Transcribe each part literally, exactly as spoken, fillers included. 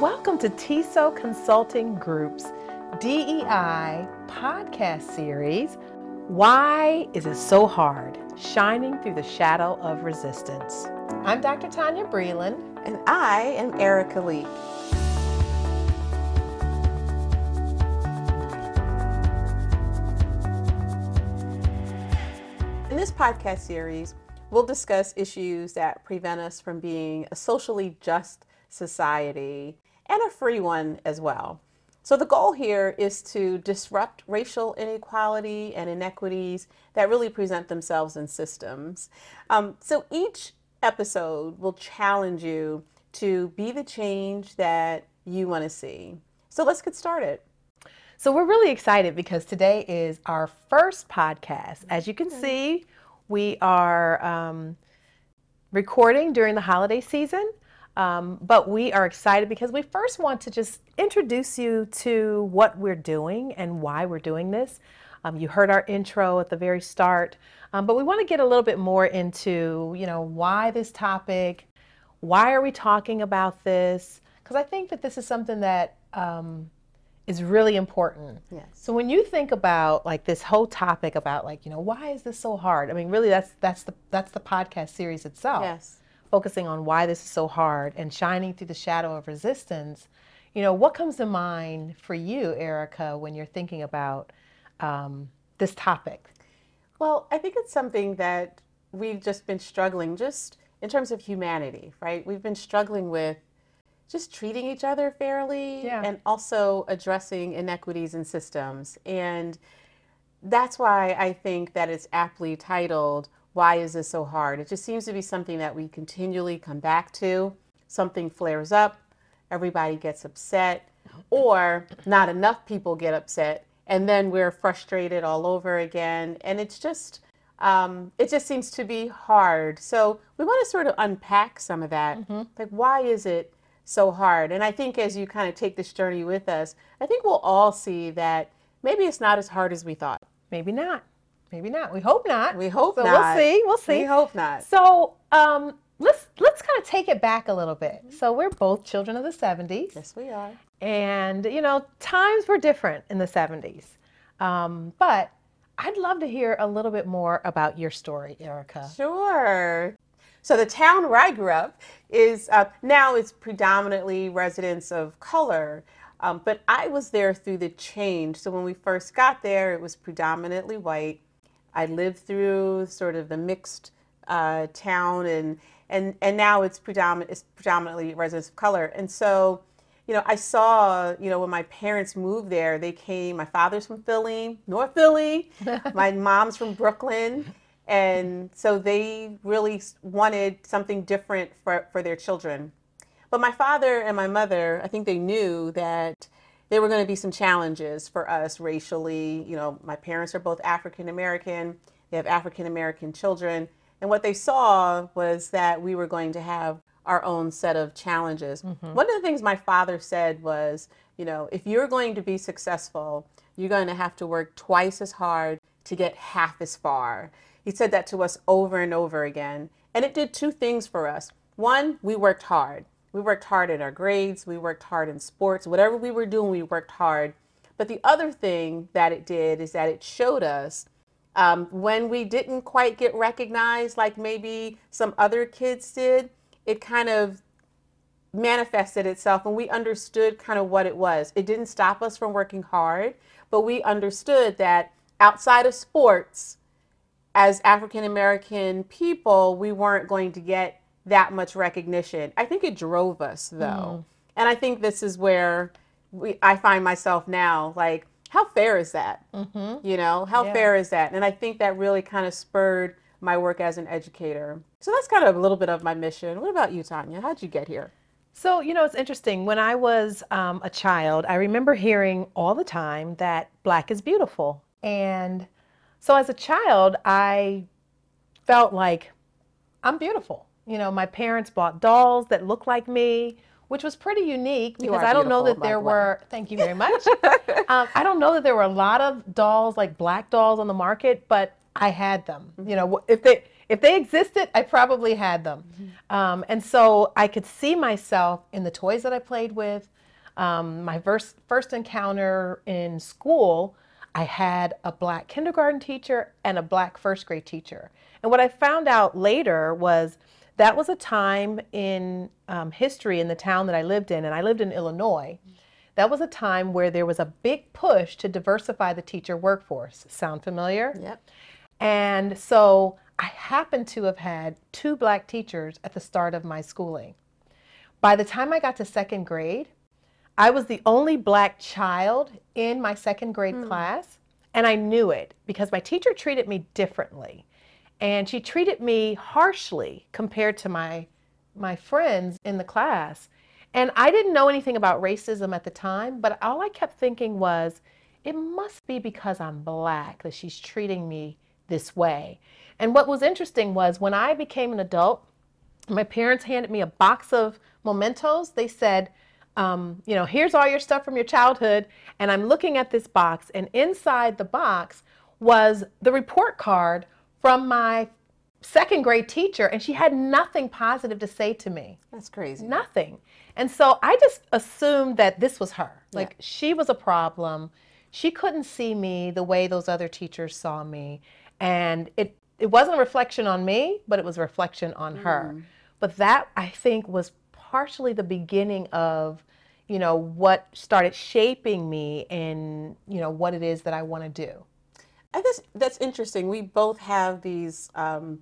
Welcome to TESO Consulting Group's D E I podcast series, Why Is It So Hard? Shining Through the Shadow of Resistance. I'm Doctor Tonya Breland. And I am Erica Leak. In this podcast series, we'll discuss issues that prevent us from being a socially just society, and a free one as well. So the goal here is to disrupt racial inequality and inequities that really present themselves in systems. Um, so each episode will challenge you to be the change that you want to see. So let's get started. So we're really excited because today is our first podcast. As you can see, we are um, recording during the holiday season. Um, but we are excited because we first want to just introduce you to what we're doing and why we're doing this. Um, you heard our intro at the very start, um, but we want to get a little bit more into, you know, why this topic, why are we talking about this? Because I think that this is something that um, is really important. Yes. So when you think about like this whole topic about like, you know, why is this so hard? I mean, really, that's that's the that's the podcast series itself. Yes. Focusing on why this is so hard and shining through the shadow of resistance, you know, what comes to mind for you, Erica, when you're thinking about um, this topic? Well, I think it's something that we've just been struggling, just in terms of humanity, right? We've been struggling with just treating each other fairly, yeah, and also addressing inequities in systems. And that's why I think that it's aptly titled, Why Is This So Hard? It just seems to be something that we continually come back to. Something flares up, everybody gets upset, or not enough people get upset, and then we're frustrated all over again. And it's just, um, it just seems to be hard. So we want to sort of unpack some of that. Mm-hmm. Like, why is it so hard? And I think as you kind of take this journey with us, I think we'll all see that maybe it's not as hard as we thought. Maybe not. Maybe not. We hope not. We hope so not. We'll see. We'll see. We hope not. So um, let's let's kind of take it back a little bit. Mm-hmm. So we're both children of the seventies. Yes, we are. And, you know, times were different in the seventies. Um, but I'd love to hear a little bit more about your story, Erica. Sure. So the town where I grew up is uh, now it's predominantly residents of color. Um, but I was there through the change. So when we first got there, it was predominantly white. I lived through sort of the mixed uh, town, and and and now it's predominant it's predominantly residents of color. And so, you know, I saw, you know, when my parents moved there, they came. My father's from Philly, North Philly. My mom's from Brooklyn, and so they really wanted something different for for their children. But my father and my mother, I think they knew that there were going to be some challenges for us racially. You know, my parents are both African-American. They have African-American children. And what they saw was that we were going to have our own set of challenges. Mm-hmm. One of the things my father said was, you know, if you're going to be successful, you're going to have to work twice as hard to get half as far. He said that to us over and over again. And it did two things for us. One, we worked hard. We worked hard in our grades, we worked hard in sports, whatever we were doing, we worked hard. But the other thing that it did is that it showed us um, when we didn't quite get recognized like maybe some other kids did, it kind of manifested itself and we understood kind of what it was. It didn't stop us from working hard, but we understood that outside of sports, as African American people, we weren't going to get that much recognition. I think it drove us though. Mm. And I think this is where we, I find myself now, like, how fair is that? Mm-hmm. You know, how yeah. fair is that? And I think that really kind of spurred my work as an educator. So that's kind of a little bit of my mission. What about you, Tonya? How'd you get here? So, you know, it's interesting. When I was um, a child, I remember hearing all the time that black is beautiful. And so as a child, I felt like I'm beautiful. You know, my parents bought dolls that looked like me, which was pretty unique because I don't know that there were, thank you very much. um, I don't know that there were a lot of dolls, like black dolls on the market, but I had them. You know, if they, If they existed, I probably had them. Mm-hmm. Um, and so I could see myself in the toys that I played with. Um, my first, first encounter in school, I had a black kindergarten teacher and a black first grade teacher. And what I found out later was that was a time in um, history in the town that I lived in, and I lived in Illinois. Mm-hmm. That was a time where there was a big push to diversify the teacher workforce. Sound familiar? Yep. And so I happened to have had two black teachers at the start of my schooling. By the time I got to second grade, I was the only black child in my second grade mm. class, and I knew it because my teacher treated me differently, and she treated me harshly compared to my my friends in the class. And I didn't know anything about racism at the time, but all I kept thinking was, it must be because I'm black that she's treating me this way. And what was interesting was when I became an adult, my parents handed me a box of mementos. They said, um, you know, here's all your stuff from your childhood. And I'm looking at this box, and inside the box was the report card from my second grade teacher, and she had nothing positive to say to me. That's crazy. Nothing. And so I just assumed that this was her. Like, yeah. She was a problem. She couldn't see me the way those other teachers saw me. And it It wasn't a reflection on me, but it was a reflection on her. Mm. But that, I think, was partially the beginning of, you know, what started shaping me and, you know, what it is that I want to do. I guess that's interesting. We both have these um,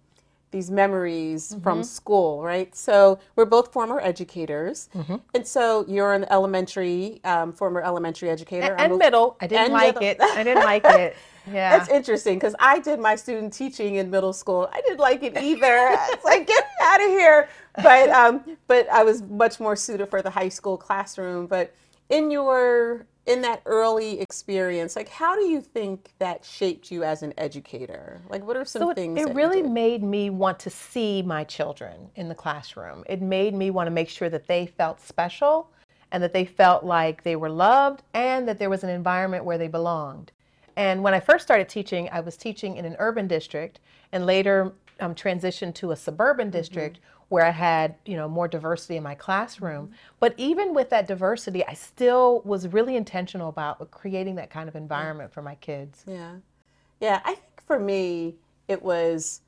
these memories mm-hmm. from school, right? So we're both former educators. Mm-hmm. And so you're an elementary, um, former elementary educator. And, and a, middle. I didn't and like middle. it. I didn't like it. Yeah. That's interesting, because I did my student teaching in middle school. I didn't like it either. It's like, get out of here. But um, but I was much more suited for the high school classroom. But in your in that early experience, like, how do you think that shaped you as an educator? Like, what are some so it, things? It that really made me want to see my children in the classroom. It made me want to make sure that they felt special and that they felt like they were loved and that there was an environment where they belonged. And when I first started teaching, I was teaching in an urban district, and later um, transitioned to a suburban district mm-hmm. where I had, you know, more diversity in my classroom. Mm-hmm. But even with that diversity, I still was really intentional about creating that kind of environment for my kids. Yeah. Yeah. I think for me, it was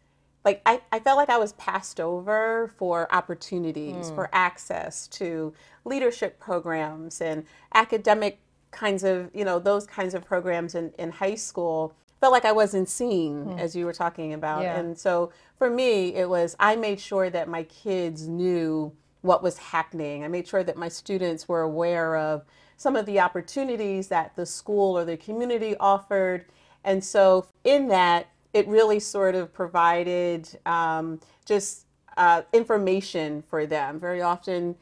like I, I felt like I was passed over for opportunities, mm. for access to leadership programs and academic kinds of, you know, those kinds of programs in, in high school. Felt like I wasn't seen, mm. as you were talking about. Yeah. And so for me, it was, I made sure that my kids knew what was happening. I made sure that my students were aware of some of the opportunities that the school or the community offered. And so in that, it really sort of provided um, just uh, information for them. Very often,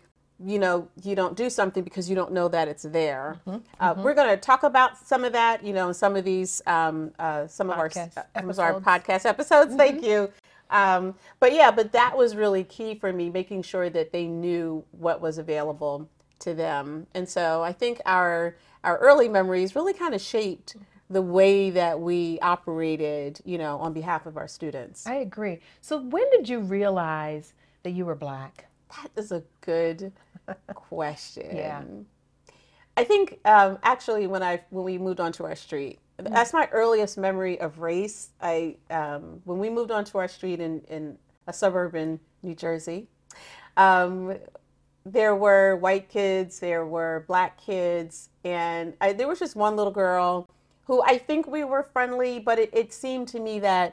you know, you don't do something because you don't know that it's there. Mm-hmm, uh, mm-hmm. We're going to talk about some of that, you know, some of these, um, uh, some podcast of our, uh, was our podcast episodes. Mm-hmm. Thank you. Um, but yeah, but that was really key for me, making sure that they knew what was available to them. And so I think our, our early memories really kind of shaped the way that we operated, you know, on behalf of our students. I agree. So when did you realize that you were black? That is a good question. Yeah. I think um, actually when I when we moved onto our street, mm-hmm. that's my earliest memory of race. I um, when we moved onto our street in, in a suburb in New Jersey, um, there were white kids, there were black kids, and I, there was just one little girl who I think we were friendly, but it, it seemed to me that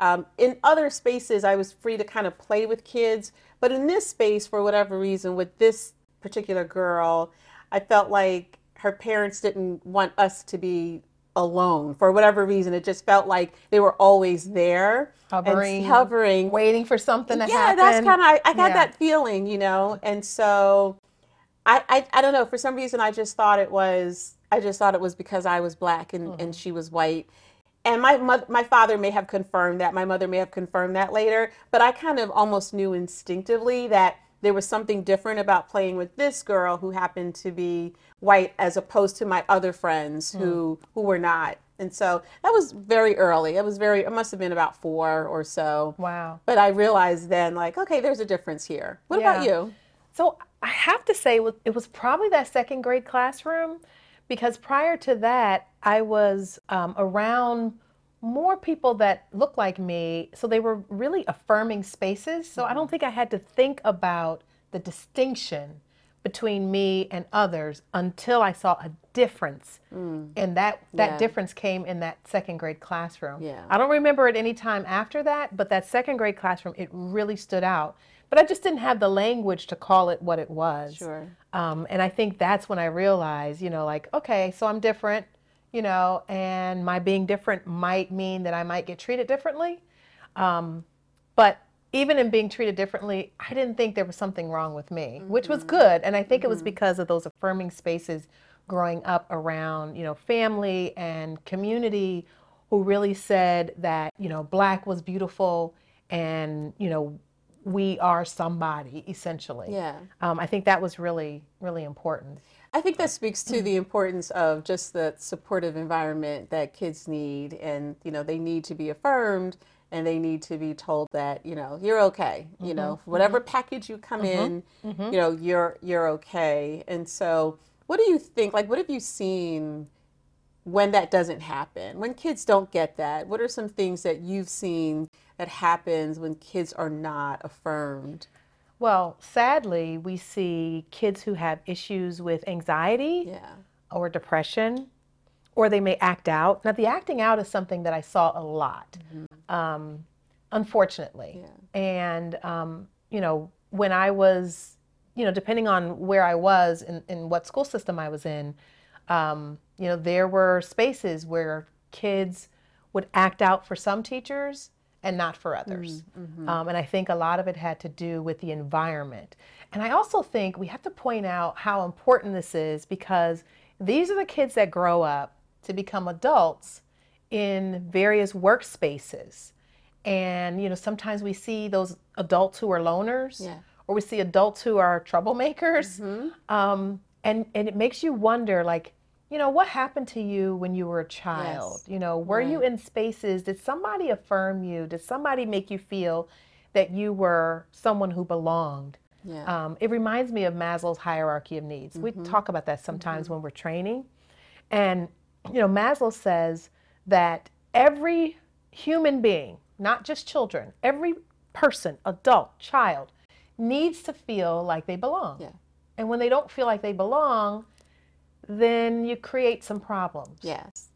Um, in other spaces, I was free to kind of play with kids. But in this space, for whatever reason, with this particular girl, I felt like her parents didn't want us to be alone. For whatever reason, it just felt like they were always there. Hovering. And hovering. Waiting for something to yeah, happen. Yeah, that's kind of, I, I got yeah. that feeling, you know. And so, I, I, I don't know, for some reason, I just thought it was, I just thought it was because I was black and, mm-hmm. and she was white. And my mother, my father may have confirmed that, my mother may have confirmed that later, but I kind of almost knew instinctively that there was something different about playing with this girl who happened to be white as opposed to my other friends mm. who, who were not. And so that was very early. It was very, it must have been about four or so. Wow. But I realized then, like, okay, there's a difference here. What yeah. about you? So I have to say it was probably that second grade classroom, because prior to that, I was um, around more people that looked like me. So they were really affirming spaces. So I don't think I had to think about the distinction between me and others until I saw a difference. Mm. And that, that yeah. difference came in that second grade classroom. Yeah. I don't remember it any time after that, but that second grade classroom, it really stood out. But I just didn't have the language to call it what it was. Sure. Um, and I think that's when I realized, you know, like, okay, so I'm different, you know, and my being different might mean that I might get treated differently. Um, but even in being treated differently, I didn't think there was something wrong with me, mm-hmm. which was good. And I think mm-hmm. it was because of those affirming spaces growing up around, you know, family and community who really said that, you know, Black was beautiful and, you know, we are somebody, essentially. Yeah. Um, I think that was really, really important. I think that speaks to the importance of just the supportive environment that kids need. And, you know, they need to be affirmed and they need to be told that, you know, you're okay. Mm-hmm. You know, whatever package you come mm-hmm. in, mm-hmm. you know, you're you're okay. And so what do you think, like, what have you seen when that doesn't happen? When kids don't get that, what are some things that you've seen that happens when kids are not affirmed? Well, sadly, we see kids who have issues with anxiety yeah. or depression, or they may act out. Now, the acting out is something that I saw a lot, mm-hmm. um, unfortunately. Yeah. And, um, you know, when I was, you know, depending on where I was and, and what school system I was in, um, you know, there were spaces where kids would act out for some teachers and not for others. Mm-hmm. Um, and I think a lot of it had to do with the environment. And I also think we have to point out how important this is, because these are the kids that grow up to become adults in various workspaces. And, you know, sometimes we see those adults who are loners, yeah. or we see adults who are troublemakers. Mm-hmm. Um, and, and it makes you wonder, like, you know, what happened to you when you were a child? Yes. You know, were right. you in spaces? Did somebody affirm you? Did somebody make you feel that you were someone who belonged? Yeah. Um, it reminds me of Maslow's hierarchy of needs. Mm-hmm. We talk about that sometimes mm-hmm. when we're training. And, you know, Maslow says that every human being, not just children, every person, adult, child, needs to feel like they belong. Yeah. And when they don't feel like they belong, then you create some problems. Yes.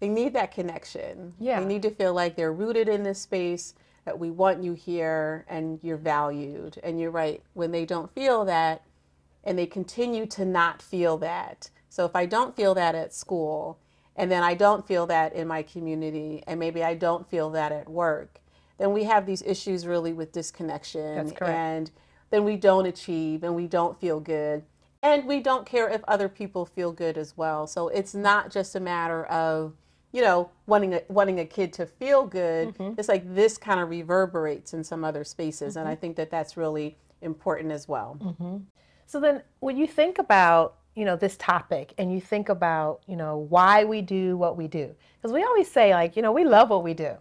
They need that connection. Yeah. They need to feel like they're rooted in this space, that we want you here and you're valued. And you're right, when they don't feel that and they continue to not feel that. So if I don't feel that at school, and then I don't feel that in my community, and maybe I don't feel that at work, then we have these issues really with disconnection. That's correct. And then we don't achieve and we don't feel good. And we don't care if other people feel good as well. So it's not just a matter of, you know, wanting a, wanting a kid to feel good. Mm-hmm. It's like this kind of reverberates in some other spaces. Mm-hmm. And I think that that's really important as well. Mm-hmm. So then when you think about, you know, this topic and you think about, you know, why we do what we do, because we always say, like, you know, we love what we do.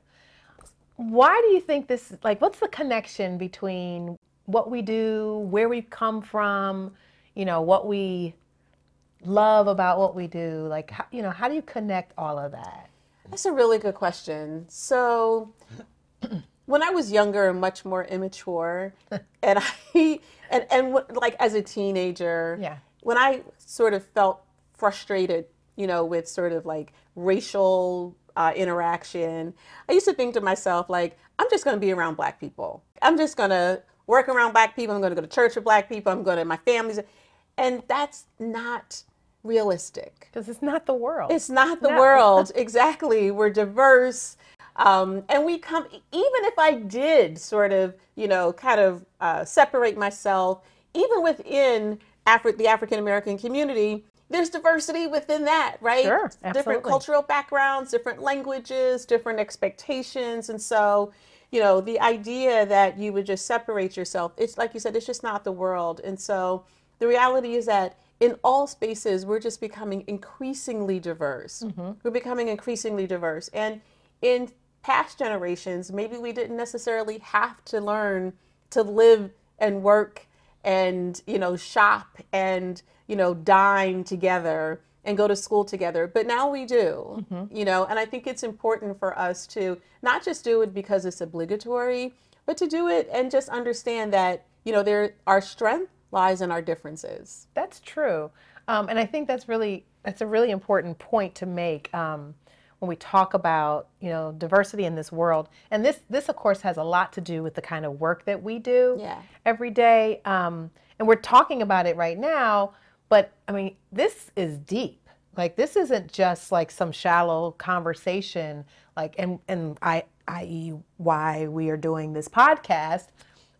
Why do you think this, like, what's the connection between what we do, where we come from, you know, what we love about what we do, like, how, you know, how do you connect all of that? That's a really good question. So when I was younger and much more immature, and I, and, and like as a teenager, yeah. when I sort of felt frustrated, you know, with sort of like racial uh, interaction, I used to think to myself, like, I'm just gonna be around Black people. I'm just gonna work around Black people. I'm gonna go to church with Black people. I'm going to my family's. And that's not realistic. Because it's not the world. It's not the no. world, exactly. We're diverse. Um, and we come, even if I did sort of, you know, kind of uh, separate myself, even within Afri- the African-American community, there's diversity within that, right? Sure, absolutely. Different cultural backgrounds, different languages, different expectations. And so, you know, the idea that you would just separate yourself, it's like you said, it's just not the world. And so the reality is that in all spaces, we're just becoming increasingly diverse. Mm-hmm. We're becoming increasingly diverse. And in past generations, maybe we didn't necessarily have to learn to live and work and, you know, shop and, you know, dine together and go to school together. But now we do, mm-hmm. you know, and I think it's important for us to not just do it because it's obligatory, but to do it and just understand that, you know, there our strength lies in our differences. That's true. Um, and I think that's really, that's a really important point to make um, when we talk about, you know, diversity in this world. And this, this of course, has a lot to do with the kind of work that we do yeah. every day. Um, and we're talking about it right now, but I mean, this is deep. Like, this isn't just like some shallow conversation, like, and, and I, that is why we are doing this podcast.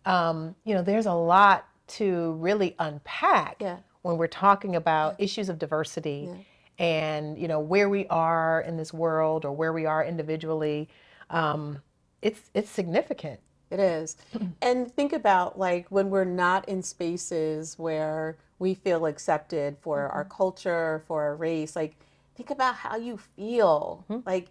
Um, you know, there's a lot to really unpack yeah. when we're talking about yeah. issues of diversity yeah. and, you know, where we are in this world or where we are individually. Um, it's, it's significant. It is. And think about, like, when we're not in spaces where we feel accepted for mm-hmm. our culture, for our race, like, think about how you feel. Mm-hmm. Like,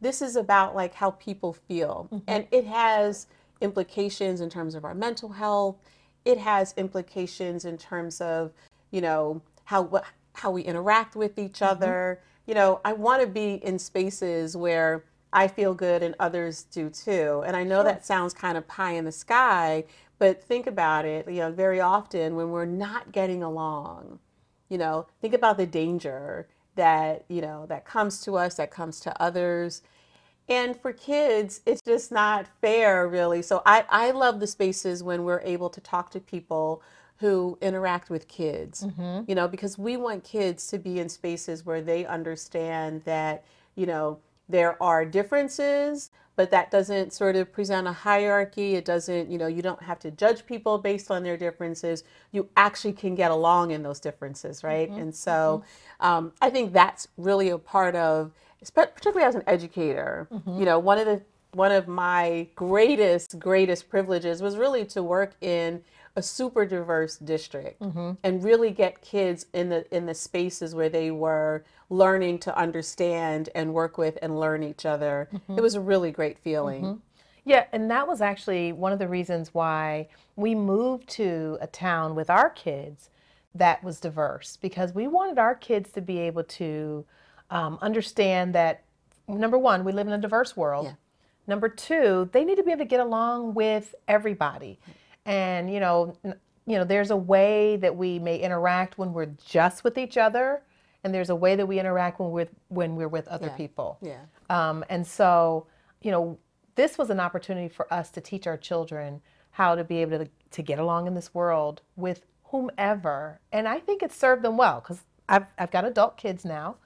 this is about, like, how people feel. Mm-hmm. And it has implications in terms of our mental health. It has implications in terms of, you know, how, how we interact with each mm-hmm. other. You know, I want to be in spaces where I feel good and others do too. And I know sure. that sounds kind of pie in the sky, but think about it, you know, very often when we're not getting along, you know, think about the danger that, you know, that comes to us, that comes to others. And for kids, it's just not fair, really. So I, I love the spaces when we're able to talk to people who interact with kids, mm-hmm. you know, because we want kids to be in spaces where they understand that, you know, there are differences, but that doesn't sort of present a hierarchy. It doesn't, you know, you don't have to judge people based on their differences. You actually can get along in those differences, right? Mm-hmm. And so um, I think that's really a part of, particularly as an educator, mm-hmm. you know, one of the one of my greatest, greatest privileges was really to work in a super diverse district mm-hmm. and really get kids in the in the spaces where they were learning to understand and work with and learn each other. Mm-hmm. It was a really great feeling. Mm-hmm. Yeah, and that was actually one of the reasons why we moved to a town with our kids that was diverse, because we wanted our kids to be able to um, understand that, number one, we live in a diverse world. Yeah. Number two, they need to be able to get along with everybody. And, you know, you know, there's a way that we may interact when we're just with each other, and there's a way that we interact when we're, when we're with other yeah. people. Yeah. Um, and so, you know, this was an opportunity for us to teach our children how to be able to, to get along in this world with whomever. And I think it served them well, because I've, I've got adult kids now.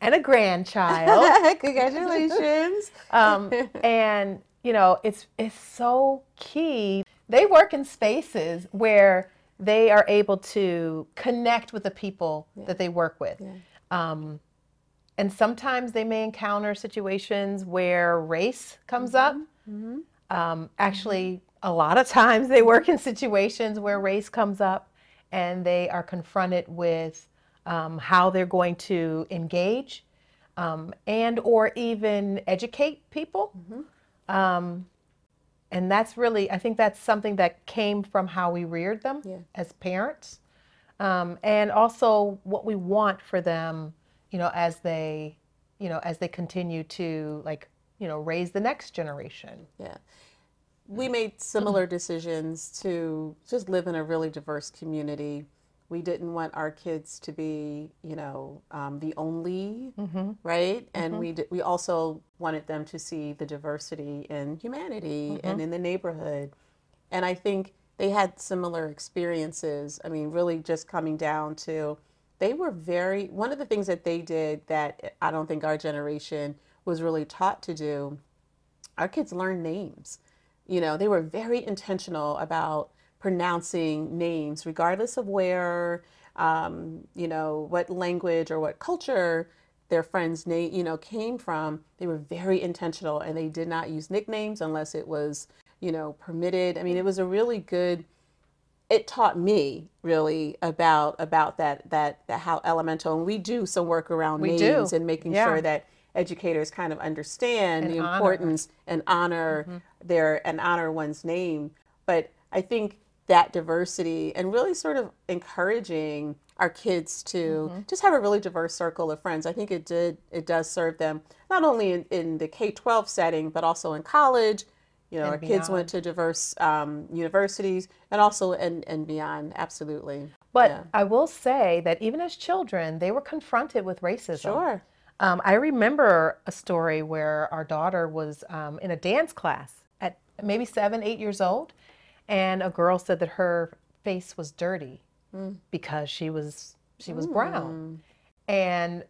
And a grandchild. Congratulations. um, and, you know, it's it's so key. They work in spaces where they are able to connect with the people yeah. that they work with. Yeah. Um, and sometimes they may encounter situations where race comes mm-hmm. up. Mm-hmm. Um, actually, a lot of times they work in situations where race comes up and they are confronted with Um, how they're going to engage um, and or even educate people. Mm-hmm. Um, and that's really, I think that's something that came from how we reared them yeah. as parents um, and also what we want for them, you know, as they, you know, as they continue to, like, you know, raise the next generation. Yeah. We made similar decisions to just live in a really diverse community. We didn't want our kids to be, you know, um, the only, mm-hmm. right? And mm-hmm. we d- we also wanted them to see the diversity in humanity mm-hmm. and in the neighborhood. And I think they had similar experiences. I mean, really just coming down to, they were very, one of the things that they did that I don't think our generation was really taught to do, our kids learned names. You know, they were very intentional about pronouncing names, regardless of where, um, you know, what language or what culture their friends' name, you know, came from. They were very intentional, and they did not use nicknames unless it was, you know, permitted. I mean, it was a really good, it taught me really about about that, that that how elemental, and we do some work around we names do. and making yeah. sure that educators kind of understand and the honor. importance and honor mm-hmm. their and honor one's name. But I think that diversity and really sort of encouraging our kids to mm-hmm. just have a really diverse circle of friends. I think it did it does serve them not only in, in the K twelve setting, but also in college. You know, and our beyond. kids went to diverse um, universities and also and, and beyond. Absolutely. But yeah. I will say that even as children, they were confronted with racism. Sure. Um, I remember a story where our daughter was um, in a dance class at maybe seven, eight years old. And a girl said that her face was dirty mm. because she was she was mm. brown. And,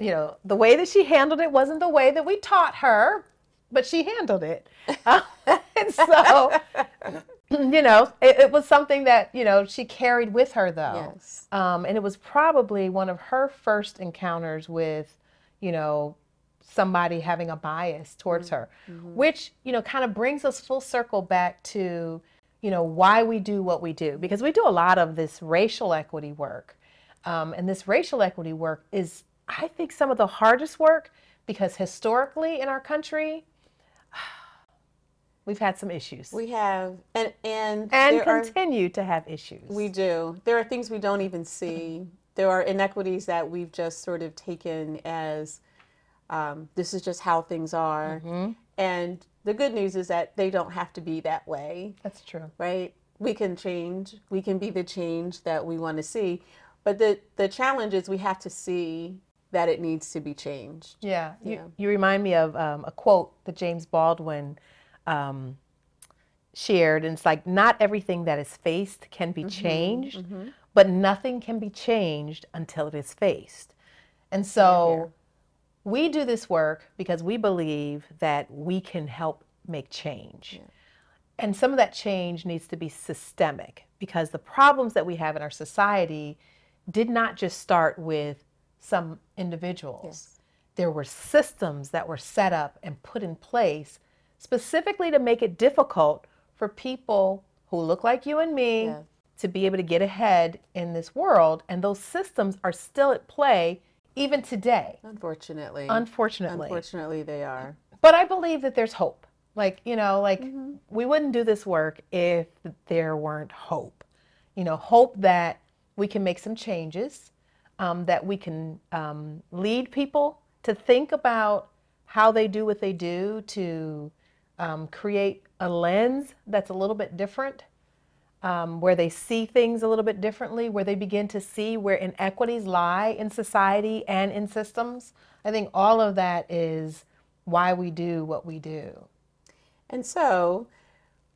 you know, the way that she handled it wasn't the way that we taught her, but she handled it. um, and so, you know, it, it was something that, you know, she carried with her, though. Yes. Um, and it was probably one of her first encounters with, you know, somebody having a bias towards mm-hmm. her, mm-hmm. which, you know, kind of brings us full circle back to, you know, why we do what we do, because we do a lot of this racial equity work. Um, and this racial equity work is, I think, some of the hardest work, because historically in our country, we've had some issues. We have, and and, and continue are, to have issues. We do. There are things we don't even see. There are inequities that we've just sort of taken as um, this is just how things are. Mm-hmm. And the good news is that they don't have to be that way. That's true. Right? We can change. We can be the change that we want to see. But the, the challenge is we have to see that it needs to be changed. Yeah. You, yeah. you remind me of um, a quote that James Baldwin um, shared. And it's like, not everything that is faced can be mm-hmm. changed, mm-hmm. but nothing can be changed until it is faced. And so... Yeah, yeah. we do this work because we believe that we can help make change. Yeah. And some of that change needs to be systemic, because the problems that we have in our society did not just start with some individuals. Yes. There were systems that were set up and put in place specifically to make it difficult for people who look like you and me yeah. to be able to get ahead in this world. And those systems are still at play even today. Unfortunately. Unfortunately. Unfortunately, they are. But I believe that there's hope. Like, you know, like mm-hmm. we wouldn't do this work if there weren't hope. You know, hope that we can make some changes, um, that we can um, lead people to think about how they do what they do, to um, create a lens that's a little bit different, Um, where they see things a little bit differently, where they begin to see where inequities lie in society and in systems. I think all of that is why we do what we do. And so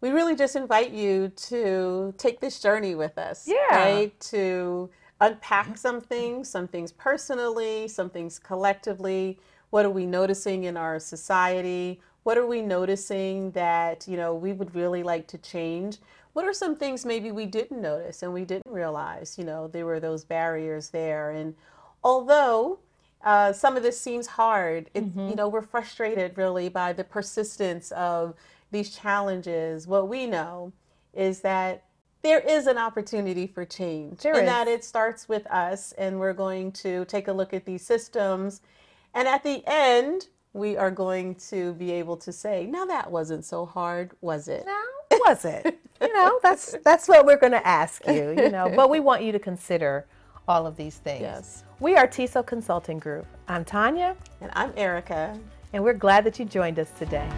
we really just invite you to take this journey with us. Yeah. Right? To unpack some things, some things personally, some things collectively. What are we noticing in our society? What are we noticing that, you know, we would really like to change? What are some things maybe we didn't notice and we didn't realize, you know, there were those barriers there. And although uh, some of this seems hard, it, mm-hmm. you know, we're frustrated really by the persistence of these challenges. What we know is that there is an opportunity for change, there and is. that it starts with us, and we're going to take a look at these systems. And at the end, we are going to be able to say, now that wasn't so hard, was it? No. Was it? You know, that's that's what we're going to ask you, you know, but we want you to consider all of these things. Yes. We are TESO Consulting Group. I'm Tonya. And I'm Erica. And we're glad that you joined us today.